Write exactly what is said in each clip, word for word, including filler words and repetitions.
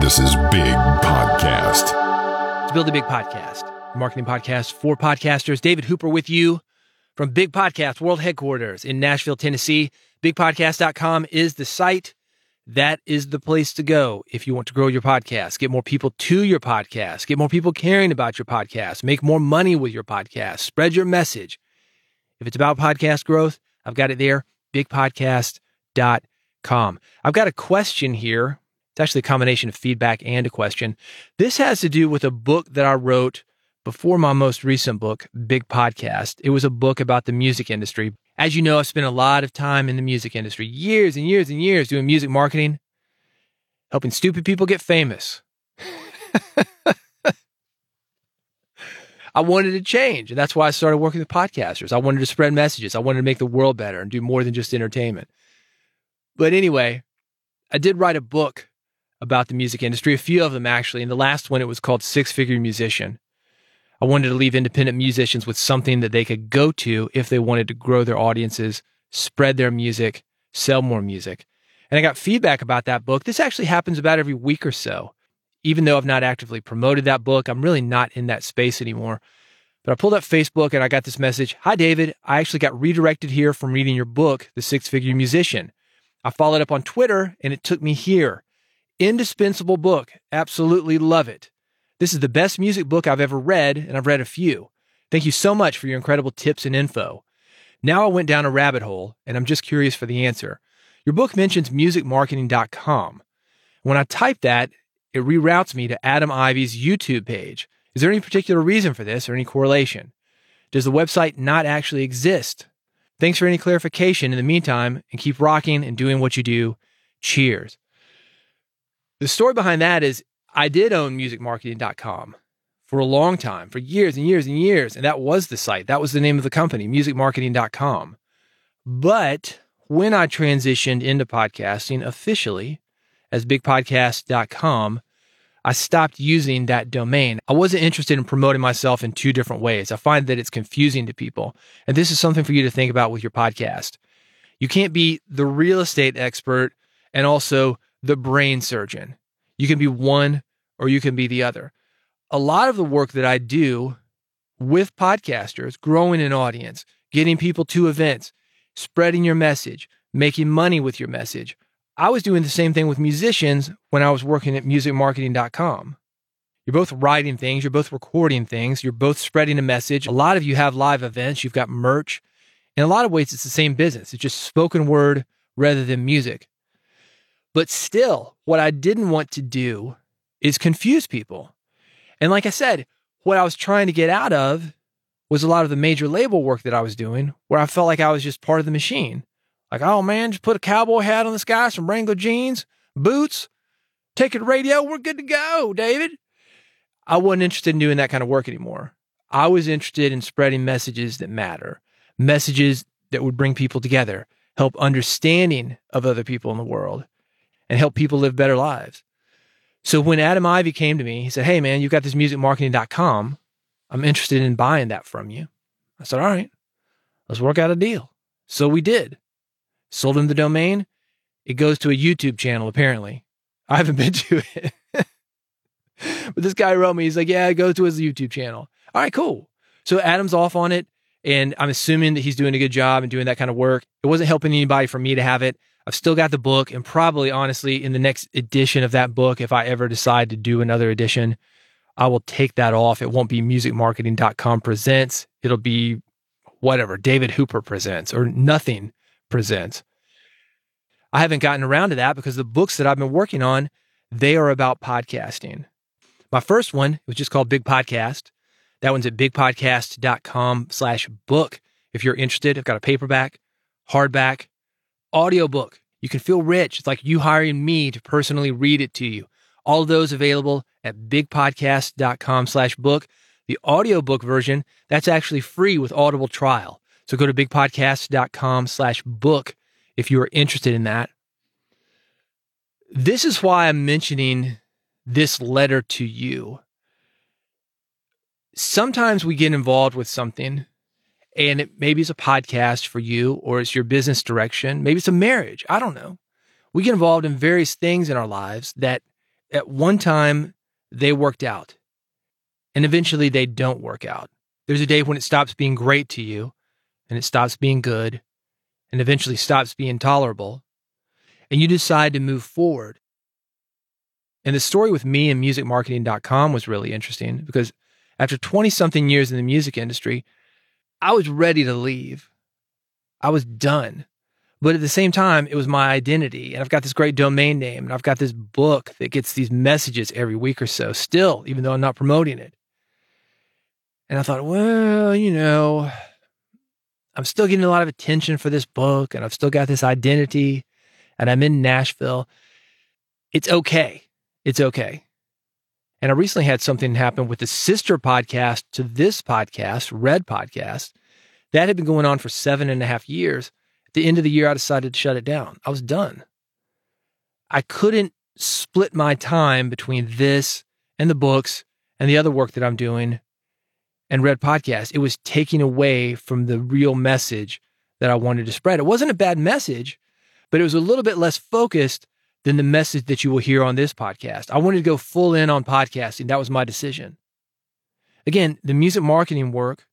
This is Big Podcast. Let's build a Big Podcast, a marketing podcast for podcasters. David Hooper with you from Big Podcast World Headquarters in Nashville, Tennessee. big podcast dot com is the site. That is the place to go if you want to grow your podcast, get more people to your podcast, get more people caring about your podcast, make more money with your podcast, spread your message. If it's about podcast growth, I've got it there, big podcast dot com. I've got a question here. It's actually a combination of feedback and a question. This has to do with a book that I wrote before my most recent book, Big Podcast. It was a book about the music industry. As you know, I've spent a lot of time in the music industry, years and years and years doing music marketing, helping stupid people get famous. I wanted to change, and that's why I started working with podcasters. I wanted to spread messages. I wanted to make the world better and do more than just entertainment. But anyway, I did write a book about the music industry, a few of them actually, and the last one, it was called Six Figure Musician. I wanted to leave independent musicians with something that they could go to if they wanted to grow their audiences, spread their music, sell more music. And I got feedback about that book. This actually happens about every week or so. Even though I've not actively promoted that book, I'm really not in that space anymore. But I pulled up Facebook and I got this message, "Hi, David. I actually got redirected here from reading your book, The Six Figure Musician. I followed up on Twitter and it took me here. Indispensable book. Absolutely love it. This is the best music book I've ever read, and I've read a few. Thank you so much for your incredible tips and info. Now I went down a rabbit hole, and I'm just curious for the answer. Your book mentions music marketing dot com. When I type that, it reroutes me to Adam Ivey's YouTube page. Is there any particular reason for this or any correlation? Does the website not actually exist? Thanks for any clarification in the meantime, and keep rocking and doing what you do. Cheers." The story behind that is I did own music marketing dot com for a long time, for years and years and years, and that was the site. That was the name of the company, music marketing dot com. But when I transitioned into podcasting officially, as big podcast dot com, I stopped using that domain. I wasn't interested in promoting myself in two different ways. I find that it's confusing to people. And this is something for you to think about with your podcast. You can't be the real estate expert and also the brain surgeon. You can be one or you can be the other. A lot of the work that I do with podcasters, growing an audience, getting people to events, spreading your message, making money with your message, I was doing the same thing with musicians when I was working at music marketing dot com. You're both writing things, you're both recording things, you're both spreading a message. A lot of you have live events, you've got merch. In a lot of ways, it's the same business. It's just spoken word rather than music. But still, what I didn't want to do is confuse people. And like I said, what I was trying to get out of was a lot of the major label work that I was doing, where I felt like I was just part of the machine. Like, oh man, just put a cowboy hat on this guy, some Wrangler jeans, boots, take it to radio, we're good to go, David. I wasn't interested in doing that kind of work anymore. I was interested in spreading messages that matter, messages that would bring people together, help understanding of other people in the world, and help people live better lives. So when Adam Ivey came to me, he said, "Hey man, you've got this music marketing dot com. I'm interested in buying that from you." I said, "All right, let's work out a deal." So we did. Sold him the domain. It goes to a YouTube channel, apparently. I haven't been to it. But this guy wrote me. He's like, yeah, it goes to his YouTube channel. All right, cool. So Adam's off on it. And I'm assuming that he's doing a good job and doing that kind of work. It wasn't helping anybody for me to have it. I've still got the book. And probably, honestly, in the next edition of that book, if I ever decide to do another edition, I will take that off. It won't be music marketing dot com presents. It'll be whatever, David Hooper presents or nothing presents. I haven't gotten around to that because the books that I've been working on, they are about podcasting. My first one, it was just called Big Podcast. That one's at big podcast dot com slash book. If you're interested, I've got a paperback, hardback, audiobook. You can feel rich. It's like you hiring me to personally read it to you. All of those available at big podcast dot com slash book. The audiobook version, that's actually free with Audible trial. So go to big podcast dot com slash book if you are interested in that. This is why I'm mentioning this letter to you. Sometimes we get involved with something, and it maybe it's a podcast for you, or it's your business direction. Maybe it's a marriage. I don't know. We get involved in various things in our lives that at one time, they worked out. And eventually they don't work out. There's a day when it stops being great to you, and it stops being good, and eventually stops being tolerable, and you decide to move forward. And the story with me and music marketing dot com was really interesting, because after twenty-something years in the music industry, I was ready to leave. I was done. But at the same time, it was my identity, and I've got this great domain name, and I've got this book that gets these messages every week or so still, even though I'm not promoting it. And I thought, well, you know, I'm still getting a lot of attention for this book, and I've still got this identity, and I'm in Nashville. It's okay. It's okay. And I recently had something happen with the sister podcast to this podcast, Red Podcast, that had been going on for seven and a half years. At the end of the year, I decided to shut it down. I was done. I couldn't split my time between this and the books and the other work that I'm doing and Red Podcast. It was taking away from the real message that I wanted to spread. It wasn't a bad message, but it was a little bit less focused than the message that you will hear on this podcast. I wanted to go full in on podcasting. That was my decision. Again, the music marketing work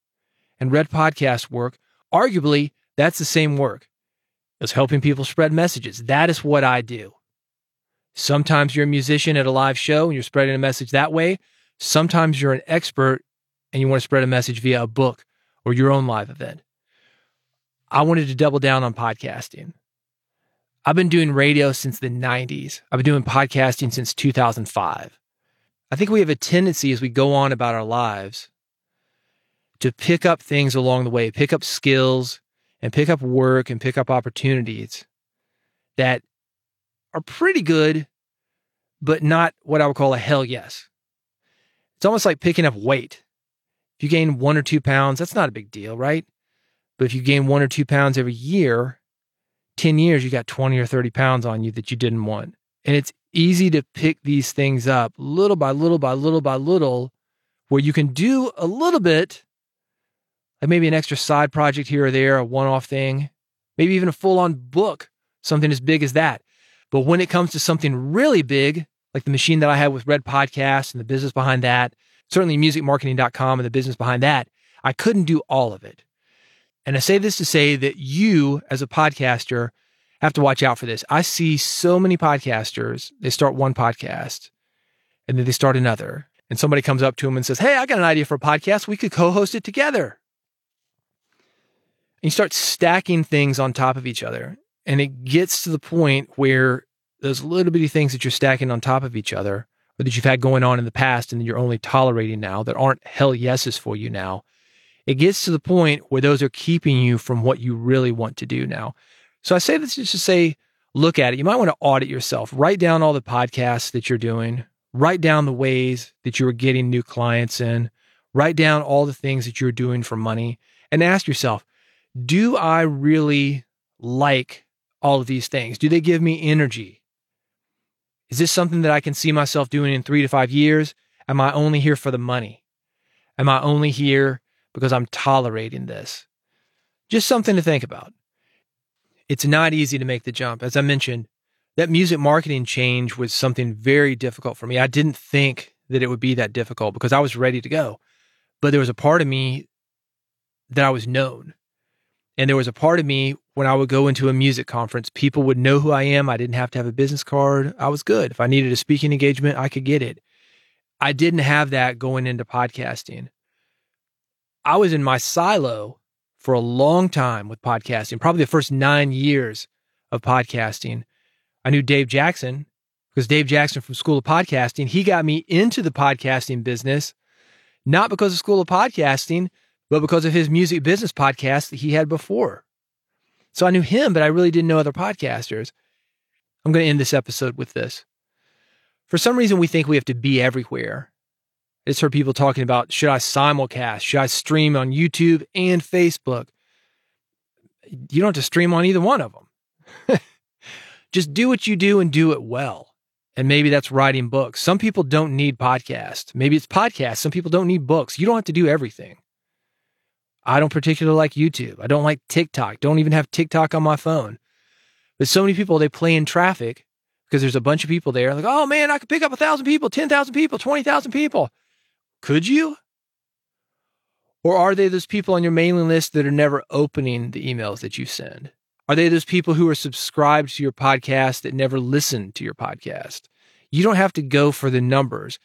and Red Podcast work, arguably, that's the same work. It's helping people spread messages. That is what I do. Sometimes you're a musician at a live show and you're spreading a message that way. Sometimes you're an expert and you want to spread a message via a book or your own live event. I wanted to double down on podcasting. I've been doing radio since the nineties. I've been doing podcasting since two thousand five. I think we have a tendency as we go on about our lives to pick up things along the way, pick up skills, and pick up work and pick up opportunities that are pretty good, but not what I would call a hell yes. It's almost like picking up weight. If you gain one or two pounds, that's not a big deal, right? But if you gain one or two pounds every year, ten years, you got twenty or thirty pounds on you that you didn't want. And it's easy to pick these things up little by little by little by little, where you can do a little bit, like maybe an extra side project here or there, a one-off thing, maybe even a full-on book, something as big as that. But when it comes to something really big, like the machine that I had with Red Podcast and the business behind that, certainly music marketing dot com and the business behind that, I couldn't do all of it. And I say this to say that you, as a podcaster, have to watch out for this. I see so many podcasters, they start one podcast, and then they start another. And somebody comes up to them and says, hey, I got an idea for a podcast. We could co-host it together. You start stacking things on top of each other, and it gets to the point where those little bitty things that you're stacking on top of each other, or that you've had going on in the past and that you're only tolerating now, that aren't hell yeses for you now, it gets to the point where those are keeping you from what you really want to do now. So I say this just to say, look at it. You might want to audit yourself. Write down all the podcasts that you're doing. Write down the ways that you are getting new clients in. Write down all the things that you're doing for money, and ask yourself, do I really like all of these things? Do they give me energy? Is this something that I can see myself doing in three to five years? Am I only here for the money? Am I only here because I'm tolerating this? Just something to think about. It's not easy to make the jump. As I mentioned, that music marketing change was something very difficult for me. I didn't think that it would be that difficult because I was ready to go. But there was a part of me that I was known. And there was a part of me when I would go into a music conference, people would know who I am. I didn't have to have a business card. I was good. If I needed a speaking engagement, I could get it. I didn't have that going into podcasting. I was in my silo for a long time with podcasting, probably the first nine years of podcasting. I knew Dave Jackson because Dave Jackson from School of Podcasting, he got me into the podcasting business, not because of School of Podcasting, but because of his music business podcast that he had before. So I knew him, but I really didn't know other podcasters. I'm going to end this episode with this. For some reason, we think we have to be everywhere. I just heard people talking about, should I simulcast? Should I stream on YouTube and Facebook? You don't have to stream on either one of them. Just do what you do and do it well. And maybe that's writing books. Some people don't need podcasts. Maybe it's podcasts. Some people don't need books. You don't have to do everything. I don't particularly like YouTube. I don't like TikTok. Don't even have TikTok on my phone. But so many people, they play in traffic. because there's a bunch of people there. Like, oh man, I could pick up a thousand people, ten thousand people, twenty thousand people. Could you? Or are they those people on your mailing list that are never opening the emails that you send? Are they those people who are subscribed to your podcast that never listen to your podcast? You don't have to go for the numbers.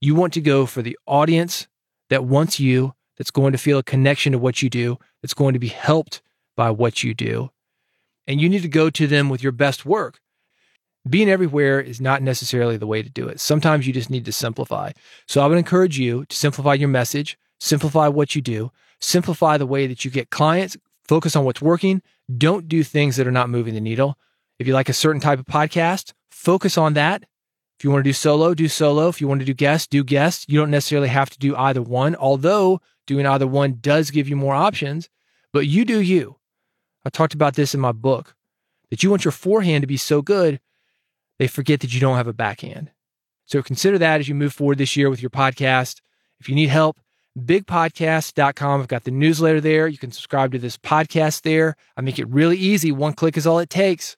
You want to go for the audience that wants you, that's going to feel a connection to what you do, that's going to be helped by what you do. And you need to go to them with your best work. Being everywhere is not necessarily the way to do it. Sometimes you just need to simplify. So I would encourage you to simplify your message, simplify what you do, simplify the way that you get clients, focus on what's working. Don't do things that are not moving the needle. If you like a certain type of podcast, focus on that. If you want to do solo, do solo. If you want to do guest, do guest. You don't necessarily have to do either one, although doing either one does give you more options, but you do you. I talked about this in my book, that you want your forehand to be so good, they forget that you don't have a backhand. So consider that as you move forward this year with your podcast. If you need help, big podcast dot com. I've got the newsletter there. You can subscribe to this podcast there. I make it really easy. One click is all it takes.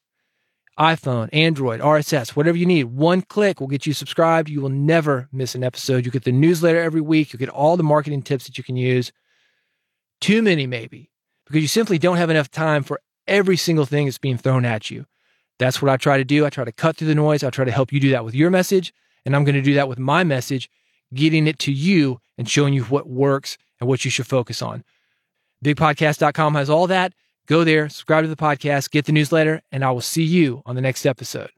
iPhone, Android, R S S, whatever you need. One click will get you subscribed. You will never miss an episode. You get the newsletter every week. You get all the marketing tips that you can use. Too many maybe, because you simply don't have enough time for every single thing that's being thrown at you. That's what I try to do. I try to cut through the noise. I try to help you do that with your message. And I'm going to do that with my message, getting it to you and showing you what works and what you should focus on. big podcast dot com has all that. Go there, subscribe to the podcast, get the newsletter, and I will see you on the next episode.